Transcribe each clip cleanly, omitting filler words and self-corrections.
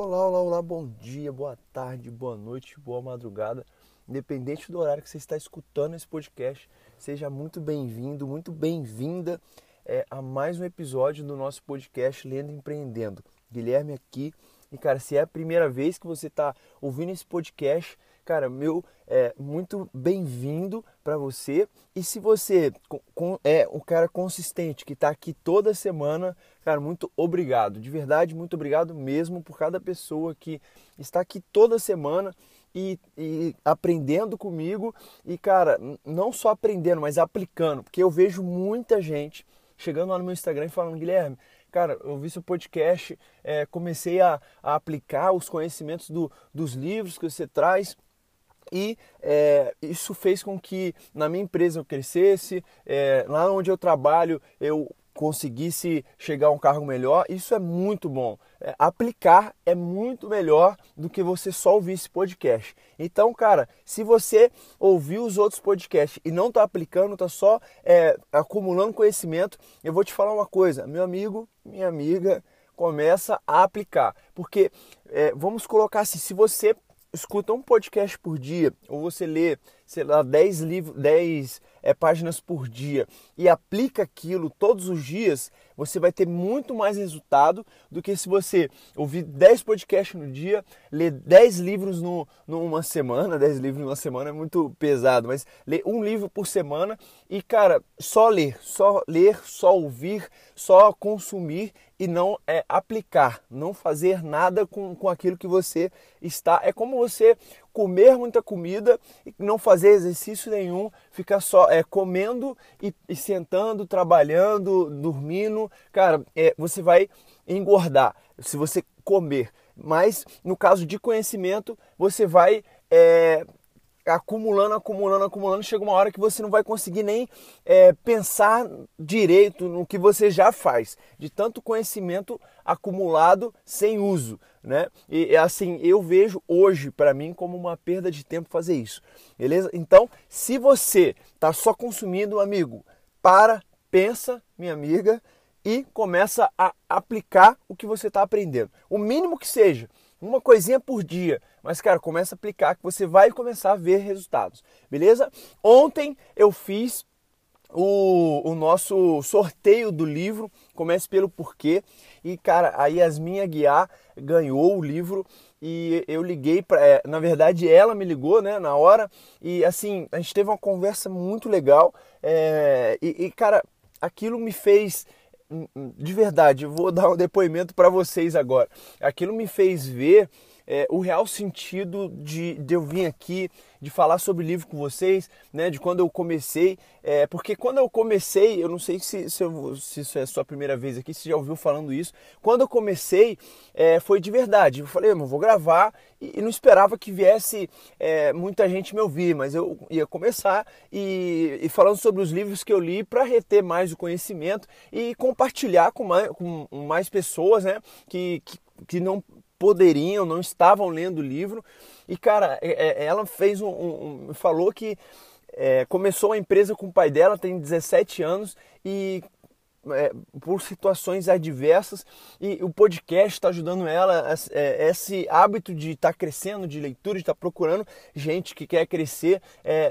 Olá, bom dia, boa tarde, boa noite, boa madrugada. Independente do horário que você está escutando esse podcast, seja muito bem-vindo, muito bem-vinda a mais um episódio do nosso podcast Lendo e Empreendendo. Guilherme aqui. E, cara, se é a primeira vez que você está ouvindo esse podcast, cara, meu, muito bem-vindo para você. E se você é um cara consistente que está aqui toda semana, cara, muito obrigado. De verdade, muito obrigado mesmo por cada pessoa que está aqui toda semana e aprendendo comigo. E, cara, não só aprendendo, mas aplicando. Porque eu vejo muita gente chegando lá no meu Instagram e falando, Guilherme, cara, eu vi seu podcast, comecei a aplicar os conhecimentos dos livros que você traz. E isso fez com que na minha empresa eu crescesse, lá onde eu trabalho eu conseguisse chegar a um cargo melhor. Isso é muito bom. Aplicar é muito melhor do que você só ouvir esse podcast. Então, cara, se você ouviu os outros podcasts e não está aplicando, está só acumulando conhecimento, eu vou te falar uma coisa, meu amigo, minha amiga, começa a aplicar. Porque, vamos colocar assim, se você escuta um podcast por dia, ou você lê, sei lá, 10 páginas por dia e aplica aquilo todos os dias, você vai ter muito mais resultado do que se você ouvir 10 podcasts no dia, ler 10 livros numa semana. 10 livros numa semana é muito pesado, mas ler um livro por semana e, cara, só ler, só ouvir, só consumir e não aplicar, não fazer nada com aquilo que você está. É como você comer muita comida e não fazer exercício nenhum, ficar só comendo e sentando, trabalhando, dormindo. Cara, você vai engordar se você comer. Mas no caso de conhecimento, você vai acumulando, chega uma hora que você não vai conseguir nem pensar direito no que você já faz, de tanto conhecimento acumulado sem uso, né? E assim, eu vejo hoje para mim como uma perda de tempo fazer isso, beleza? Então, se você tá só consumindo, amigo, para, pensa, minha amiga, e começa a aplicar o que você tá aprendendo, o mínimo que seja. Uma coisinha por dia, mas, cara, começa a aplicar que você vai começar a ver resultados, beleza? Ontem eu fiz o nosso sorteio do livro, Comece Pelo Porquê, e, cara, a Yasmin Guiá ganhou o livro e eu liguei, na verdade ela me ligou, né, na hora, e assim, a gente teve uma conversa muito legal, cara, aquilo me fez... De verdade, eu vou dar um depoimento para vocês agora. Aquilo me fez ver o real sentido de eu vir aqui, de falar sobre livro com vocês, né? De quando eu comecei. Porque quando eu comecei, eu não sei se isso é a sua primeira vez aqui, se já ouviu falando isso. Quando eu comecei, foi de verdade. Eu falei, eu vou gravar e não esperava que viesse muita gente me ouvir, mas eu ia começar e falando sobre os livros que eu li para reter mais o conhecimento e compartilhar com mais pessoas, né? Que não poderiam, não estavam lendo o livro. E, cara, ela fez falou que começou a empresa com o pai dela, tem 17 anos, e por situações adversas, e o podcast está ajudando ela, esse hábito de estar crescendo, de leitura, de estar procurando gente que quer crescer,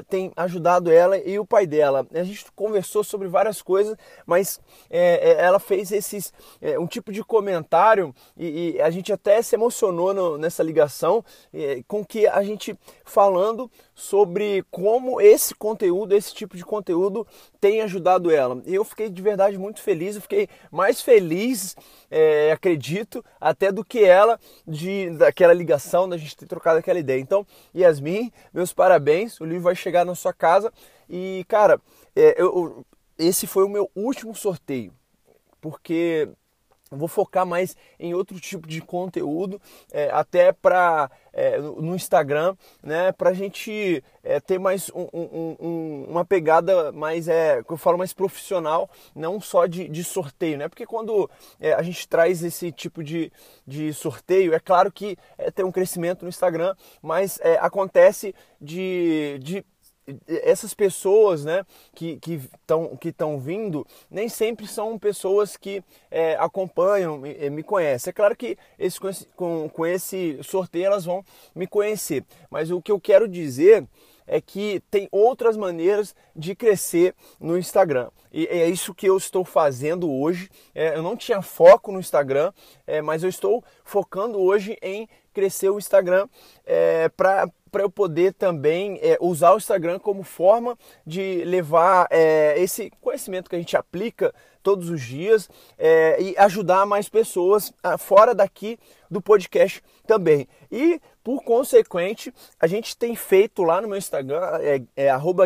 tem ajudado ela e o pai dela. A gente conversou sobre várias coisas, mas ela fez um tipo de comentário e a gente até se emocionou nessa ligação, com que a gente falando sobre como esse tipo de conteúdo tem ajudado ela. Eu fiquei de verdade muito feliz, eu fiquei mais feliz, acredito, até do que ela, daquela ligação, da gente ter trocado aquela ideia. Então, Yasmin, meus parabéns, o livro vai chegar na sua casa. E, cara, esse foi o meu último sorteio, porque eu vou focar mais em outro tipo de conteúdo, até para no Instagram, né, para a gente ter mais uma pegada mais, que eu falo, mais profissional, não só de sorteio, né? Porque quando a gente traz esse tipo de sorteio, é claro que tem um crescimento no Instagram, mas acontece de essas pessoas, né, que estão vindo, nem sempre são pessoas que acompanham, me conhecem. É claro que com esse sorteio elas vão me conhecer, mas o que eu quero dizer é que tem outras maneiras de crescer no Instagram. E é isso que eu estou fazendo hoje. Eu não tinha foco no Instagram, mas eu estou focando hoje em crescer o Instagram para eu poder também usar o Instagram como forma de levar esse conhecimento que a gente aplica todos os dias e ajudar mais pessoas fora daqui do podcast também. E, por consequente, a gente tem feito lá no meu Instagram,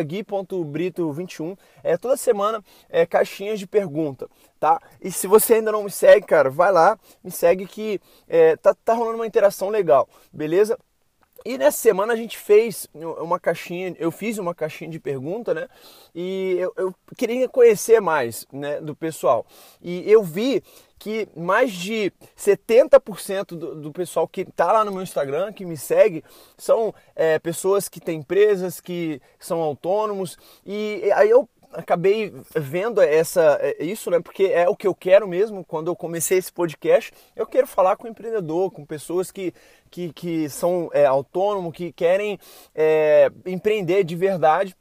@gui.brito21, toda semana caixinhas de pergunta, tá? E se você ainda não me segue, cara, vai lá, me segue que tá rolando uma interação legal, beleza? E nessa semana a gente fez eu fiz uma caixinha de pergunta, né? E eu queria conhecer mais, né, do pessoal. E eu vi que mais de 70% do pessoal que está lá no meu Instagram, que me segue, são pessoas que têm empresas, que são autônomos. E aí eu acabei vendo isso, né? Porque é o que eu quero mesmo. Quando eu comecei esse podcast, eu quero falar com empreendedor, com pessoas que são autônomos, que querem empreender de verdade.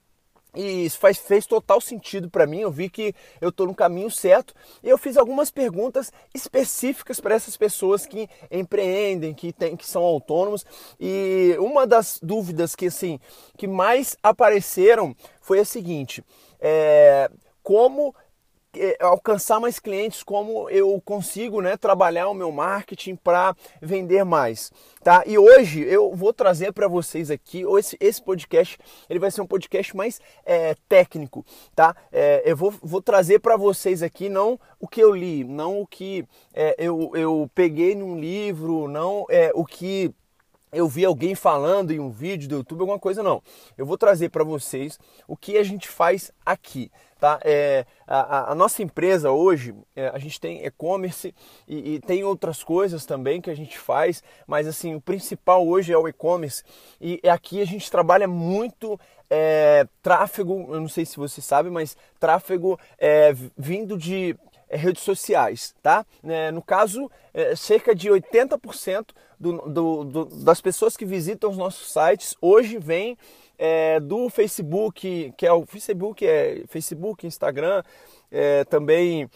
E isso fez total sentido para mim. Eu vi que eu estou no caminho certo. E eu fiz algumas perguntas específicas para essas pessoas que empreendem, que são autônomos. E uma das dúvidas que mais apareceram foi a seguinte: como alcançar mais clientes, como eu consigo, né, trabalhar o meu marketing para vender mais, tá? E hoje eu vou trazer para vocês aqui, esse podcast, ele vai ser um podcast mais técnico, tá? Eu vou trazer para vocês aqui não o que eu li, não o que eu peguei num livro, não o que eu vi alguém falando em um vídeo do YouTube, alguma coisa, não. Eu vou trazer para vocês o que a gente faz aqui, tá? A nossa empresa hoje, a gente tem e-commerce e tem outras coisas também que a gente faz, mas assim, o principal hoje é o e-commerce. E aqui a gente trabalha muito tráfego, eu não sei se você sabe, mas tráfego vindo de redes sociais, tá? No caso, cerca de 80% das pessoas que visitam os nossos sites hoje vêm do Facebook, que é o Facebook, Instagram, também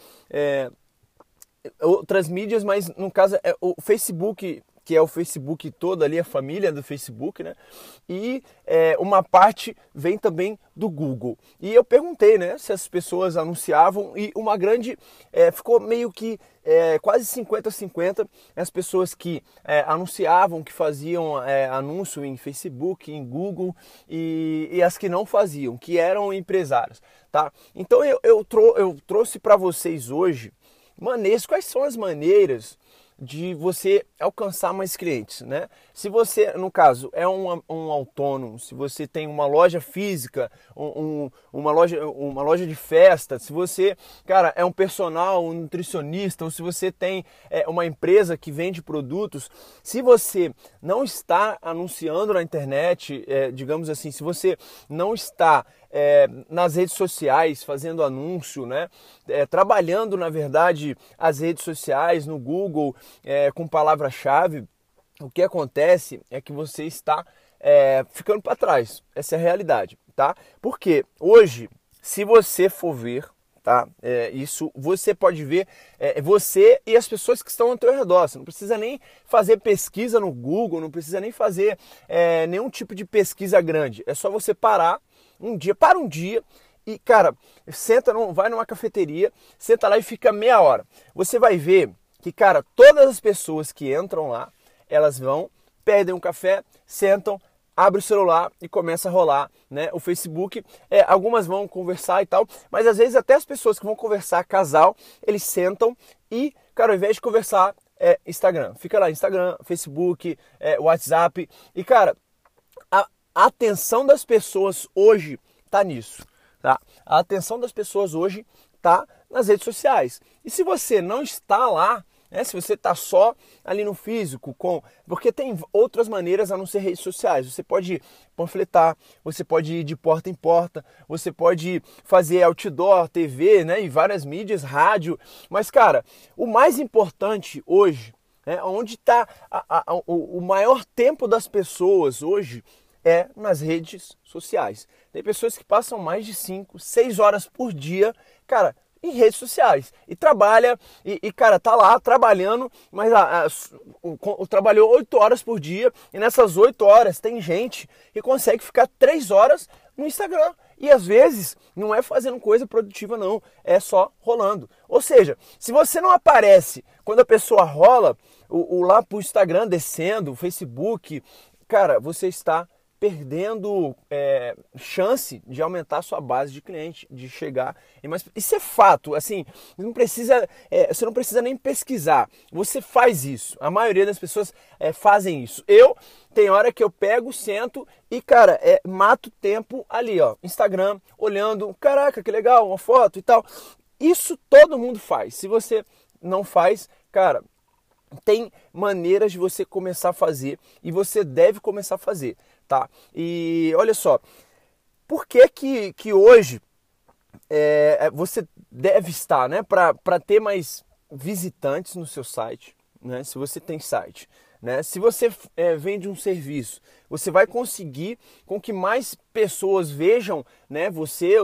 outras mídias, mas no caso é o Facebook, que é o Facebook todo ali, a família do Facebook, né? E uma parte vem também do Google. E eu perguntei, né, se as pessoas anunciavam, e uma grande ficou meio que quase 50-50, as pessoas que anunciavam, que faziam anúncio em Facebook, em Google, e as que não faziam, que eram empresários, tá? Então eu trouxe para vocês hoje quais são as maneiras de você alcançar mais clientes, né? Se você, no caso, é um autônomo, se você tem uma loja física, uma loja de festa, se você, cara, é um personal, um nutricionista, ou se você tem uma empresa que vende produtos, se você não está anunciando na internet, digamos assim, se você não está nas redes sociais fazendo anúncio, né? Trabalhando, na verdade, as redes sociais no Google com palavra-chave, o que acontece é que você está ficando para trás. Essa é a realidade, tá? Porque hoje, se você for ver, tá? Isso você pode ver, você e as pessoas que estão ao teu redor. Você não precisa nem fazer pesquisa no Google, não precisa nem fazer nenhum tipo de pesquisa grande. É só você parar um dia e, cara, vai numa cafeteria, senta lá e fica meia hora. Você vai ver que, cara, todas as pessoas que entram lá, elas vão, pedem um café, sentam, abrem o celular e começa a rolar, né, o Facebook. Algumas vão conversar e tal, mas às vezes até as pessoas que vão conversar, casal, eles sentam e, cara, ao invés de conversar, Instagram. Fica lá, Instagram, Facebook, WhatsApp e, cara, a atenção das pessoas hoje tá nisso, tá? A atenção das pessoas hoje tá nas redes sociais. E se você não está lá, né? Se você está só ali no físico, porque tem outras maneiras a não ser redes sociais. Você pode panfletar, você pode ir de porta em porta, você pode fazer outdoor, TV, né? E várias mídias, rádio. Mas, cara, o mais importante hoje, né, onde está o maior tempo das pessoas hoje, é nas redes sociais. Tem pessoas que passam mais de 5, 6 horas por dia, cara, em redes sociais. E trabalha, cara, tá lá trabalhando, mas trabalhou 8 horas por dia, e nessas 8 horas tem gente que consegue ficar 3 horas no Instagram. E às vezes não é fazendo coisa produtiva não, é só rolando. Ou seja, se você não aparece quando a pessoa rola, lá pro Instagram descendo, o Facebook, cara, você está perdendo chance de aumentar a sua base de cliente, de chegar em mais... Isso é fato, assim, você não precisa nem pesquisar, você faz isso. A maioria das pessoas fazem isso. Tem hora que eu pego, sento e, cara, mato tempo ali, ó, Instagram, olhando, caraca, que legal, uma foto e tal. Isso todo mundo faz. Se você não faz, cara... Tem maneiras de você começar a fazer e você deve começar a fazer, tá? E olha só, por que que hoje você deve estar, né? Para ter mais visitantes no seu site, né? Se você tem site, né? Se você vende um serviço, você vai conseguir com que mais pessoas vejam, né, você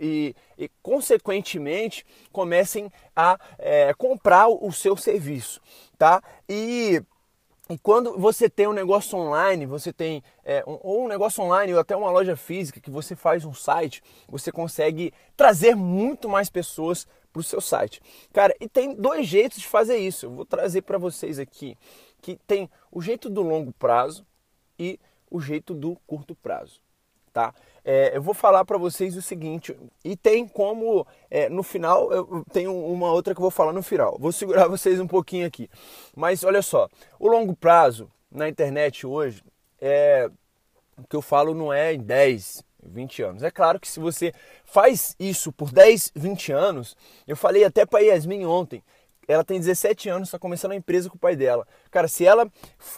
e consequentemente comecem a comprar o seu serviço, tá? E quando você tem um negócio online, você tem ou um negócio online ou até uma loja física que você faz um site, você consegue trazer muito mais pessoas para o seu site. Cara, e tem dois jeitos de fazer isso. Eu vou trazer para vocês aqui que tem o jeito do longo prazo e o jeito do curto prazo, tá? Eu vou falar para vocês o seguinte, e tem como no final, eu tenho uma outra que eu vou falar no final, vou segurar vocês um pouquinho aqui, mas olha só, o longo prazo na internet hoje, o que eu falo não é em 10, 20 anos, é claro que se você faz isso por 10, 20 anos, eu falei até para a Yasmin ontem, ela tem 17 anos, está começando a empresa com o pai dela. Cara, se ela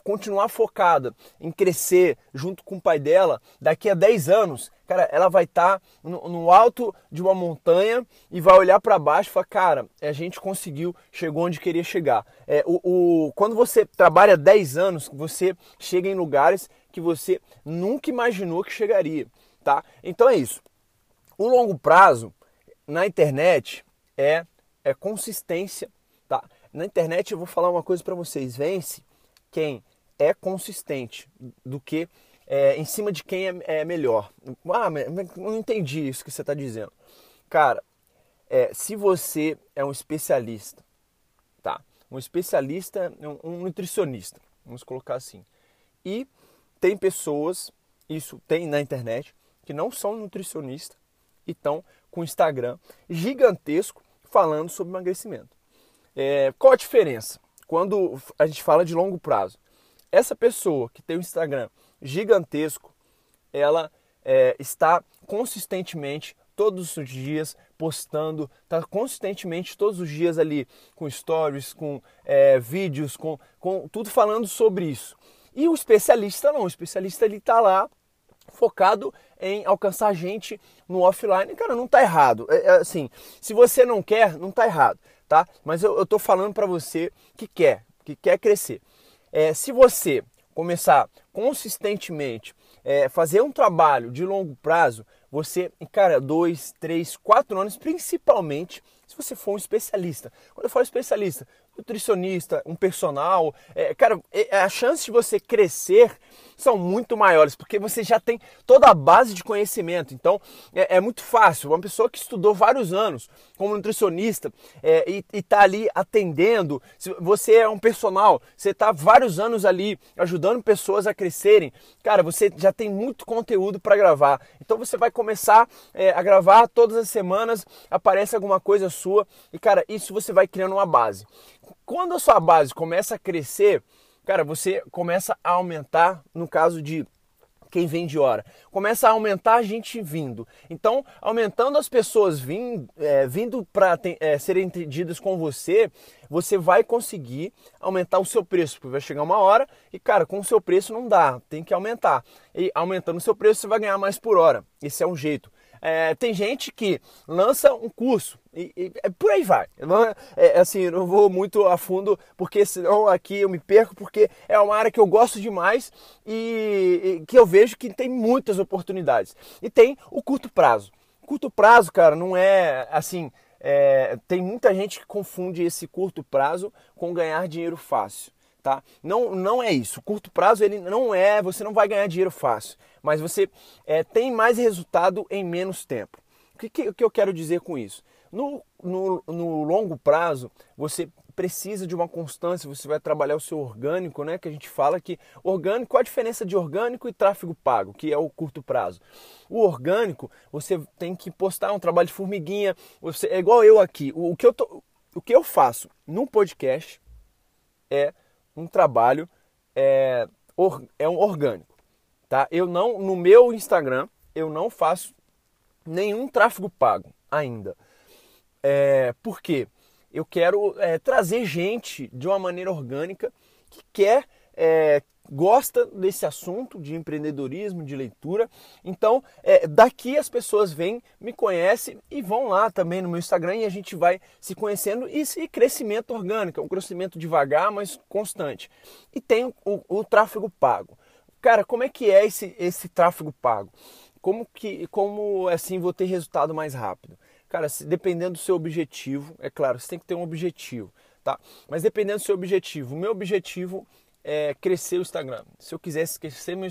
continuar focada em crescer junto com o pai dela, daqui a 10 anos, cara, ela vai estar no alto de uma montanha e vai olhar para baixo e falar, cara, a gente conseguiu, chegou onde queria chegar. Quando você trabalha 10 anos, você chega em lugares que você nunca imaginou que chegaria, tá? Então é isso. O longo prazo na internet é consistência. Tá. Na internet eu vou falar uma coisa para vocês, vence quem é consistente do que em cima de quem é melhor. Ah, não entendi isso que você está dizendo. Cara, se você é um especialista, tá? Um especialista, um nutricionista, vamos colocar assim. E tem pessoas, isso tem na internet, que não são nutricionistas e estão com Instagram gigantesco falando sobre emagrecimento. Qual a diferença? Quando a gente fala de longo prazo, essa pessoa que tem um Instagram gigantesco, ela está consistentemente todos os dias postando, está consistentemente todos os dias ali com stories, com vídeos, com tudo falando sobre isso. E o especialista não, o especialista ele está lá focado em alcançar gente no offline. Cara, não está errado. Assim, se você não quer, não está errado. Tá? Mas eu estou falando para você que quer crescer. Se você começar consistentemente, fazer um trabalho de longo prazo, você encara 2, 3, 4 anos, principalmente se você for um especialista. Quando eu falo especialista, nutricionista, um personal, cara, a chance de você crescer são muito maiores, porque você já tem toda a base de conhecimento, então é muito fácil. Uma pessoa que estudou vários anos como nutricionista e tá ali atendendo, se você é um personal, você tá vários anos ali ajudando pessoas a crescerem, cara, você já tem muito conteúdo para gravar, então você vai começar a gravar todas as semanas, aparece alguma coisa sua e, cara, isso você vai criando uma base. Quando a sua base começa a crescer, cara, você começa a aumentar, no caso de quem vem de hora. Começa a aumentar a gente vindo. Então, aumentando as pessoas vindo para serem entendidas com você, você vai conseguir aumentar o seu preço, porque vai chegar uma hora e, cara, com o seu preço não dá, tem que aumentar. E aumentando o seu preço, você vai ganhar mais por hora. Esse é um jeito. Tem gente que lança um curso e por aí vai. Eu não vou muito a fundo, porque senão aqui eu me perco, porque é uma área que eu gosto demais e que eu vejo que tem muitas oportunidades. E tem o curto prazo. Curto prazo, cara, não é assim... tem muita gente que confunde esse curto prazo com ganhar dinheiro fácil. Tá? Não é isso. O curto prazo ele não é, você não vai ganhar dinheiro fácil, mas você tem mais resultado em menos tempo. O que eu quero dizer com isso? No longo prazo, você precisa de uma constância, você vai trabalhar o seu orgânico, né? Que a gente fala que orgânico, qual a diferença de orgânico e tráfego pago, que é o curto prazo? O orgânico, você tem que postar um trabalho de formiguinha, é igual eu aqui. O que eu faço num podcast é um trabalho um orgânico, tá? Eu não, no meu Instagram, eu não faço nenhum tráfego pago ainda. Por quê? Eu quero trazer gente de uma maneira orgânica que gosta desse assunto de empreendedorismo, de leitura. Então, daqui as pessoas vêm, me conhecem e vão lá também no meu Instagram e a gente vai se conhecendo. E crescimento orgânico, um crescimento devagar, mas constante. E tem o tráfego pago. Cara, como é que é esse tráfego pago? Como assim vou ter resultado mais rápido? Cara, dependendo do seu objetivo, é claro, você tem que ter um objetivo, tá? Mas dependendo do seu objetivo, o meu objetivo é crescer o Instagram. Se eu quisesse crescer meu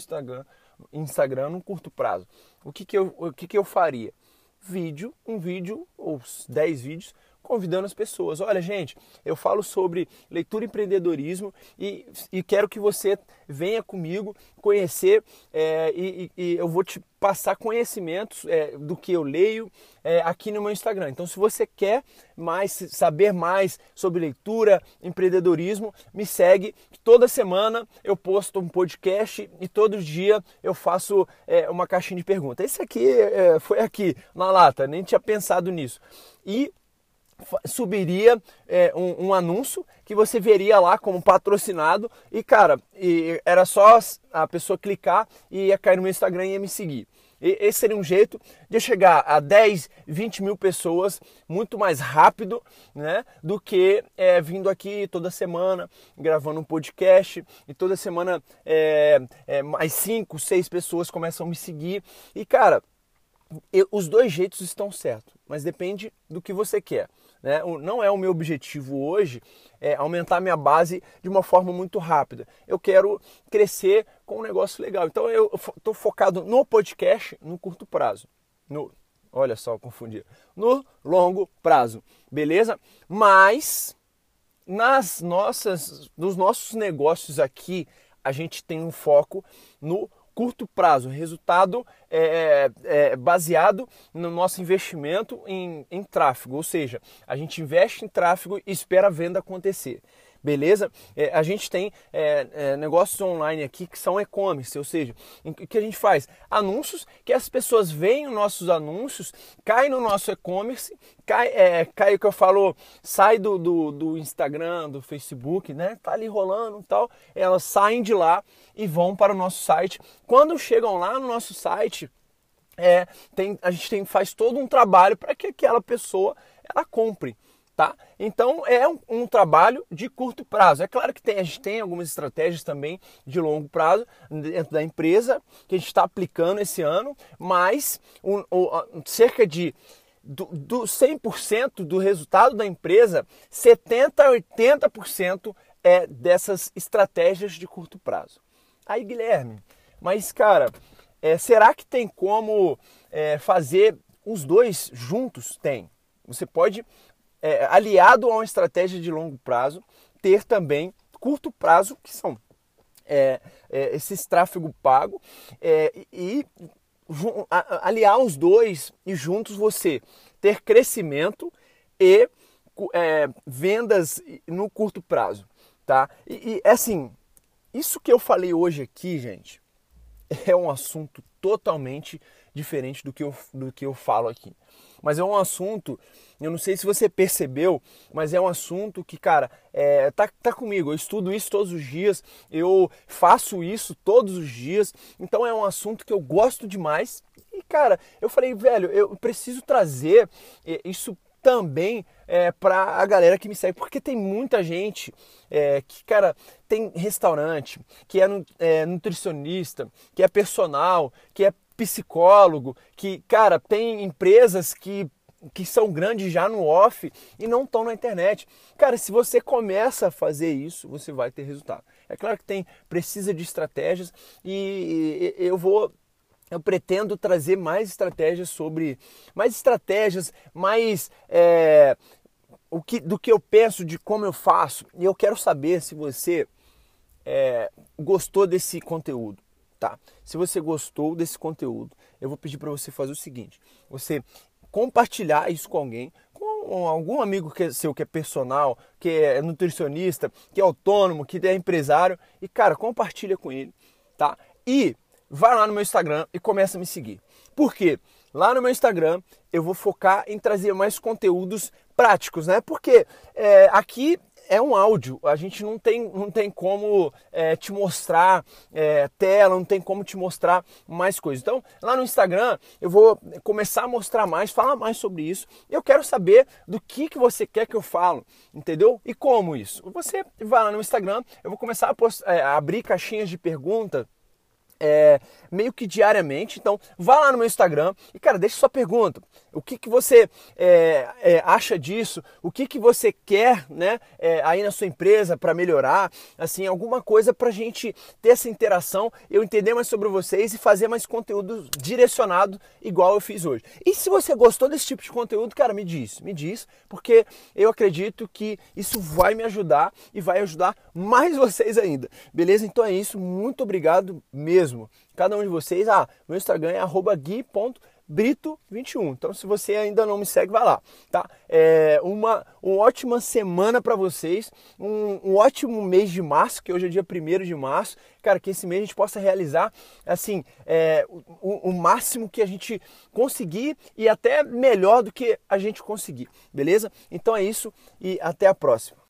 Instagram num curto prazo, o que eu faria? Um vídeo ou 10 vídeos convidando as pessoas. Olha, gente, eu falo sobre leitura e empreendedorismo e quero que você venha comigo conhecer e eu vou te passar conhecimentos do que eu leio aqui no meu Instagram. Então, se você quer saber mais sobre leitura, empreendedorismo, me segue. Toda semana eu posto um podcast e todo dia eu faço uma caixinha de perguntas. Esse aqui foi aqui na lata, nem tinha pensado nisso. E subiria um anúncio que você veria lá como patrocinado e, cara, era só a pessoa clicar e ia cair no meu Instagram e ia me seguir. E esse seria um jeito de eu chegar a 10, 20 mil pessoas muito mais rápido, né, do que vindo aqui toda semana, gravando um podcast e toda semana mais 5, 6 pessoas começam a me seguir. E, cara, os dois jeitos estão certos, mas depende do que você quer, né? Não é o meu objetivo hoje aumentar minha base de uma forma muito rápida. Eu quero crescer com um negócio legal. Então eu estou focado no podcast no curto prazo. Olha só, eu confundi. No longo prazo, beleza? Mas nos nossos negócios aqui, a gente tem um foco no curto prazo, resultado baseado no nosso investimento em tráfego, ou seja, a gente investe em tráfego e espera a venda acontecer, beleza? A gente tem negócios online aqui que são e-commerce, ou seja, o que a gente faz? Anúncios, que as pessoas veem os nossos anúncios, caem no nosso e-commerce, cai o que eu falo, sai do Instagram, do Facebook, né? Tá ali rolando e tal, elas saem de lá e vão para o nosso site. Quando chegam lá no nosso site, a gente faz todo um trabalho para que aquela pessoa ela compre. Tá? Então é um trabalho de curto prazo. É claro que a gente tem algumas estratégias também de longo prazo dentro da empresa que a gente está aplicando esse ano, mas cerca de 100% do resultado da empresa, 70% a 80% é dessas estratégias de curto prazo. Aí, Guilherme, mas cara, será que tem como fazer os dois juntos? Tem. Você pode... aliado a uma estratégia de longo prazo, ter também curto prazo, que são esses tráfego pago, aliar os dois e juntos você ter crescimento e vendas no curto prazo, tá? E assim, isso que eu falei hoje aqui, gente, é um assunto totalmente diferente do que eu falo aqui. Mas é um assunto, eu não sei se você percebeu, mas é um assunto que, cara, tá comigo. Eu estudo isso todos os dias, eu faço isso todos os dias. Então é um assunto que eu gosto demais. E, cara, eu falei, velho, eu preciso trazer isso também para a galera que me segue, porque tem muita gente que, cara, tem restaurante, que é nutricionista, que é personal, que é psicólogo, que, cara, tem empresas que são grandes já no off e não estão na internet. Cara, se você começa a fazer isso, você vai ter resultado. É claro que precisa de estratégias e eu pretendo trazer mais estratégias, mais do que eu penso, de como eu faço. E eu quero saber se você gostou desse conteúdo. Tá? Se você gostou desse conteúdo, eu vou pedir para você fazer o seguinte: você compartilhar isso com alguém, com algum amigo seu que é personal, que é nutricionista, que é autônomo, que é empresário, e, cara, compartilha com ele, tá? E vai lá no meu Instagram e começa a me seguir. Por quê? Lá no meu Instagram eu vou focar em trazer mais conteúdos práticos, né? Porque aqui é um áudio, a gente não tem como te mostrar tela, não tem como te mostrar mais coisas. Então, lá no Instagram eu vou começar a mostrar mais, falar mais sobre isso. Eu quero saber do que você quer que eu falo, entendeu? E como isso? Você vai lá no Instagram, eu vou começar a abrir caixinhas de pergunta meio que diariamente. Então, vá lá no meu Instagram e, cara, deixa sua pergunta. O que você acha disso? O que você quer, né, aí na sua empresa para melhorar? Assim, alguma coisa para a gente ter essa interação, eu entender mais sobre vocês e fazer mais conteúdo direcionado igual eu fiz hoje. E se você gostou desse tipo de conteúdo, cara, me diz, porque eu acredito que isso vai me ajudar e vai ajudar mais vocês ainda. Beleza? Então é isso. Muito obrigado mesmo. Cada um de vocês. Meu Instagram é @gui.brito21. Então, se você ainda não me segue, vai lá, tá? Uma ótima semana para vocês, um ótimo mês de março, que hoje é dia 1º de março. Cara, que esse mês a gente possa realizar, assim, o máximo que a gente conseguir e até melhor do que a gente conseguir, beleza? Então é isso e até a próxima.